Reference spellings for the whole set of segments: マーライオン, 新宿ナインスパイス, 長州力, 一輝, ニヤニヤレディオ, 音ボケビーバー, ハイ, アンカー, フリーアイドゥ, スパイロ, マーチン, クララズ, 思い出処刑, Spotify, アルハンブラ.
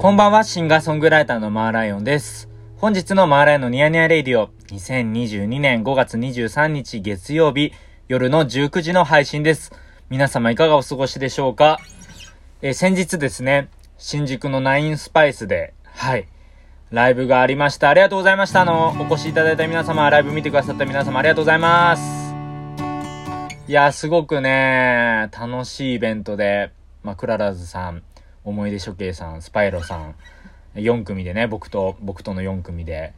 こんばんは、シンガーソングライターのマーライオンです。本日のマーライオンのニヤニヤレディオ、2022年5月23日月曜日夜の19時の配信です。皆様いかがお過ごしでしょうか？先日ですね、新宿のナインスパイスで、ライブがありました。ありがとうございました。お越しいただいた皆様、ライブ見てくださった皆様ありがとうございます。いや、すごくね、楽しいイベントで、クララズさん、思い出処刑さん、スパイロさん4組でね、僕との4組で、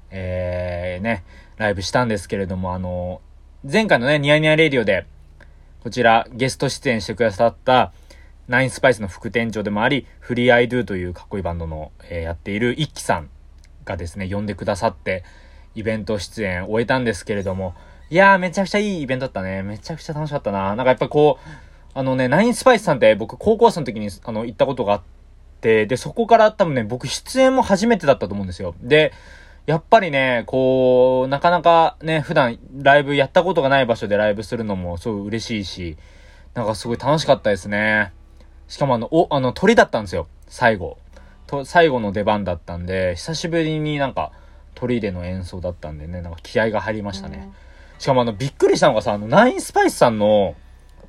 ライブしたんですけれども、前回のねニヤニヤレディオでこちらゲスト出演してくださったナインスパイスの副店長でもあり、フリーアイドゥというかっこいいバンドの、やっている一輝さんがですね、呼んでくださってイベント出演を終えたんですけれども、いやーめちゃくちゃいいイベントだったね。めちゃくちゃ楽しかったな。なんかやっぱこうナインスパイスさんって僕高校生の時に行ったことがあって、でそこから多分ね僕出演も初めてだったと思うんですよ。でやっぱりねこうなかなかね普段ライブやったことがない場所でライブするのもすごい嬉しいし、なんかすごい楽しかったですね。しかも鳥だったんですよ、最後の出番だったんで、久しぶりになんか鳥での演奏だったんでね、なんか気合が入りましたね。しかもびっくりしたのがさ、ナインスパイスさんの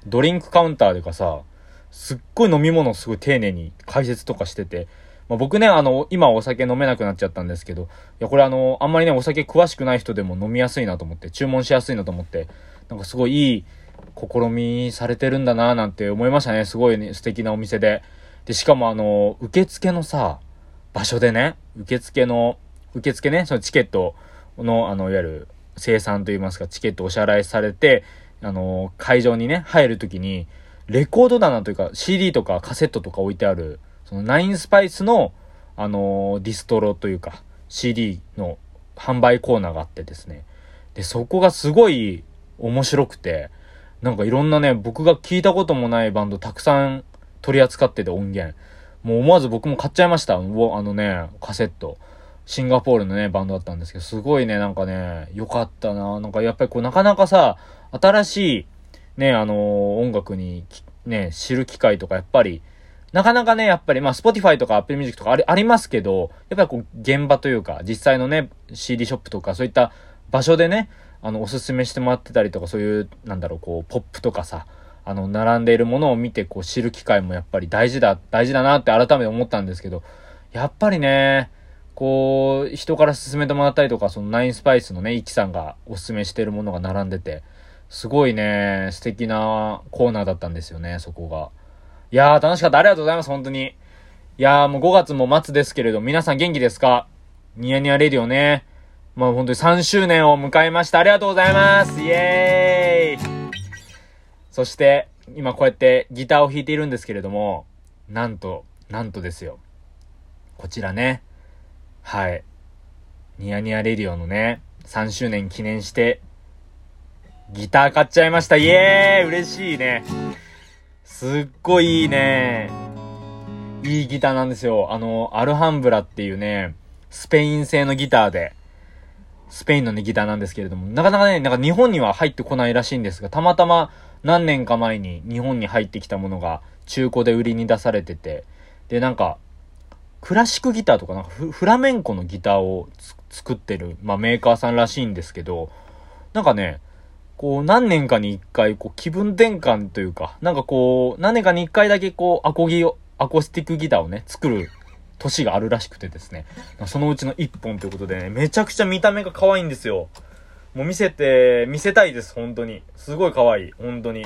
ドリンクカウンターというかさ、すっごい飲み物すごい丁寧に解説とかしてて、僕ね今お酒飲めなくなっちゃったんですけど、いやこれあんまりねお酒詳しくない人でも飲みやすいなと思って、注文しやすいなと思って、なんかすごいいい試みされてるんだななんて思いましたね。すごいね素敵なお店で、でしかも受付のさ場所でね、受付ね、そのチケットのいわゆる生産といいますか、チケットお支払いされて会場にね入るときにレコード棚というか CD とかカセットとか置いてある、そのナインスパイスのディストロというか CD の販売コーナーがあってですね、でそこがすごい面白くて、なんかいろんなね僕が聞いたこともないバンドたくさん取り扱ってて、音源もう思わず僕も買っちゃいました。カセットシンガポールのねバンドだったんですけど、すごいねなんかね良かったな。なんかやっぱりこうなかなかさ新しいね音楽にね知る機会とかやっぱりなかなかね、やっぱりSpotify とか Apple Music とかありますけど、やっぱりこう現場というか実際のね CD ショップとかそういった場所でねおすすめしてもらってたりとか、そういうポップとかさ並んでいるものを見てこう知る機会もやっぱり大事だなって改めて思ったんですけど、やっぱりねこう人から勧めてもらったりとか、そのナインスパイスのねイチさんがおすすめしてるものが並んでて、すごいね素敵なコーナーだったんですよね、そこが。いやー楽しかった。ありがとうございます本当に。いやーもう5月も末ですけれど、皆さん元気ですか？ニヤニヤレディオね、本当に3周年を迎えました。ありがとうございます。イエーイ。そして今こうやってギターを弾いているんですけれども、なんとですよ、こちらねニヤニヤレディオのね3周年記念してギター買っちゃいました。イエーイ、嬉しいね。すっごいいいね、いいギターなんですよ。アルハンブラっていうねスペイン製のギターで、スペインのねギターなんですけれども、なかなかねなんか日本には入ってこないらしいんですが、たまたま何年か前に日本に入ってきたものが中古で売りに出されてて、でなんかクラシックギターとかなんかフラメンコのギターを作ってる、メーカーさんらしいんですけど、なんかねこう何年かに一回こう気分転換というか、なんかこう何年かに一回だけこうアコースティックギターをね作る年があるらしくてですね、そのうちの一本ということでね、めちゃくちゃ見た目が可愛いんですよ。もう見せたいです本当に。すごい可愛い本当に。い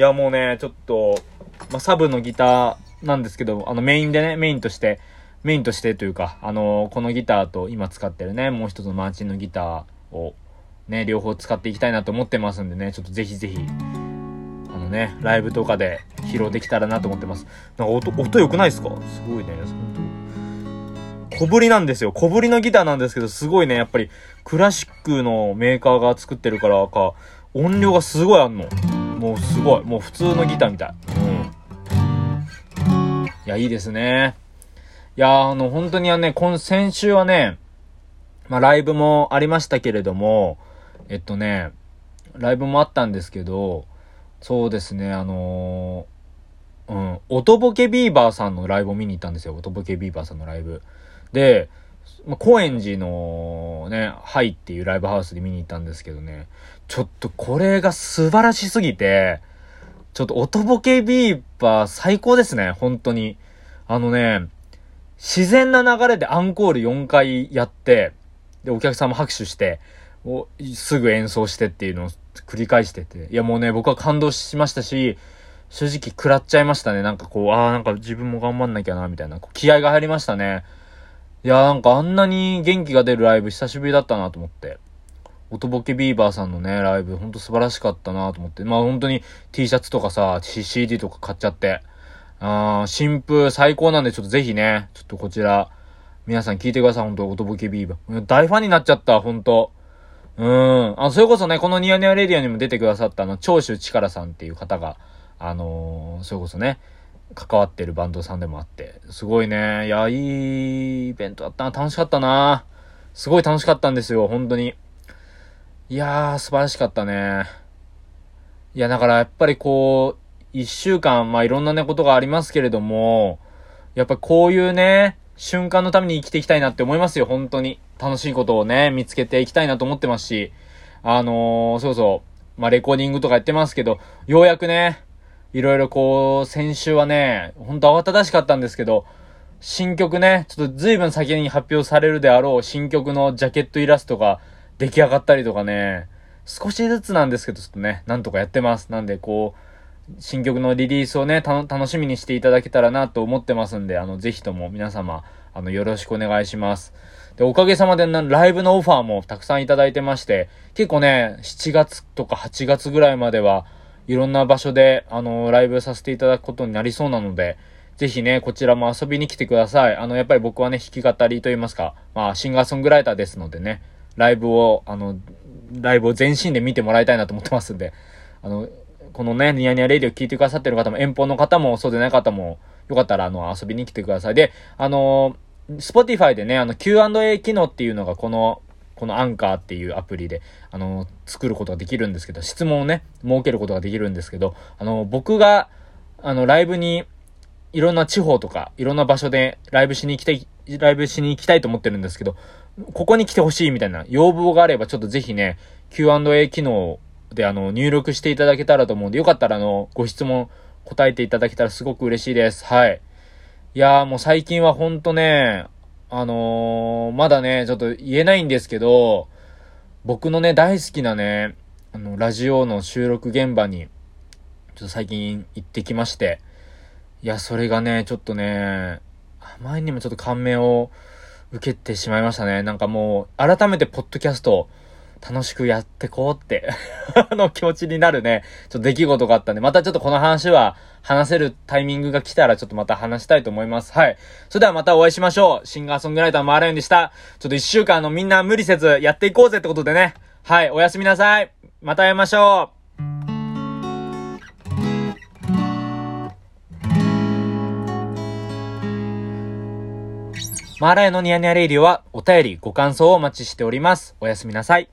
やもうねちょっと、サブのギターなんですけど、メインとしてというか、このギターと今使ってるね、もう一つのマーチンのギターをね、両方使っていきたいなと思ってますんでね、ちょっとぜひ、ライブとかで披露できたらなと思ってます。なんか音良くないですか？すごいね、小ぶりなんですよ。小ぶりのギターなんですけど、すごいね、やっぱりクラシックのメーカーが作ってるからか、音量がすごいあんの。もうすごい、もう普通のギターみたい。いやいいですね。いや本当に先週はねライブもありましたけれども、ライブもあったんですけど、そうですねうん、音ボケビーバーさんのライブを見に行ったんですよ。音ボケビーバーさんのライブで、高円寺のね、ハイっていうライブハウスで見に行ったんですけどね、ちょっとこれが素晴らしすぎて、ちょっと音ボケビーバー最高ですね、本当に。あのね、自然な流れでアンコール4回やって、でお客さんも拍手してすぐ演奏してっていうのを繰り返してて、いやもうね、僕は感動しましたし、正直食らっちゃいましたね。なんかこう、あー、なんか自分も頑張んなきゃなみたいな気合が入りましたね。いや、なんかあんなに元気が出るライブ久しぶりだったなと思って、音ボケビーバーさんのねライブほんと素晴らしかったなと思って、まあ本当に T シャツとかさ CD とか買っちゃって、あー、新風最高なんで、ちょっとぜひね、ちょっとこちら皆さん聞いてください。本当音ボケビーバー大ファンになっちゃった、本当。それこそね、このニヤニヤレディオにも出てくださった長州力さんっていう方がそれこそね関わってるバンドさんでもあって、すごいね、いや、いいイベントだったな、楽しかったな、すごい楽しかったんですよ、本当に。いやー、素晴らしかったね。いや、だからやっぱりこう一週間、まあいろんなねことがありますけれども、やっぱこういうね瞬間のために生きていきたいなって思いますよ、本当に。楽しいことをね見つけていきたいなと思ってますし、そうそう、まあレコーディングとかやってますけど、ようやくね、いろいろこう、先週はね、ほんと慌ただしかったんですけど、新曲ね、ちょっと随分先に発表されるであろう新曲のジャケットイラストが出来上がったりとかね、少しずつなんですけど、ちょっとね、なんとかやってます。なんでこう、新曲のリリースをね、楽しみにしていただけたらなと思ってますんで、ぜひとも皆様、よろしくお願いします。で、おかげさまでライブのオファーもたくさんいただいてまして、結構ね、7月とか8月ぐらいまでは、いろんな場所でライブさせていただくことになりそうなので、ぜひねこちらも遊びに来てください。やっぱり僕はね弾き語りと言いますか、まあシンガーソングライターですのでね、ライブを全身で見てもらいたいなと思ってますんで、このねニヤニヤレディを聞いてくださってる方も、遠方の方もそうでない方も、よかったら遊びに来てください。で、Spotify でねQ&A 機能っていうのがこのアンカーっていうアプリで作ることができるんですけど、質問をね設けることができるんですけど、僕がライブにいろんな地方とかいろんな場所でライブしに行きたいと思ってるんですけど、ここに来てほしいみたいな要望があれば、ちょっとぜひね Q&A 機能で入力していただけたらと思うんで、よかったらご質問答えていただけたらすごく嬉しいです。はい。いやー、もう最近はほんとね、まだねちょっと言えないんですけど、僕のね大好きなねラジオの収録現場にちょっと最近行ってきまして、いや、それがねちょっとねあまりにもちょっと感銘を受けてしまいましたね。なんかもう改めてポッドキャストを楽しくやってこうって気持ちになるねちょっと出来事があったんで、またちょっとこの話は話せるタイミングが来たらちょっとまた話したいと思います。はい。それではまたお会いしましょう。シンガーソングライターマーライオンでした。ちょっと一週間みんな無理せずやっていこうぜってことでね。はい。おやすみなさい。また会いましょう。マーライオンのニヤニヤレイディオはお便りご感想をお待ちしております。おやすみなさい。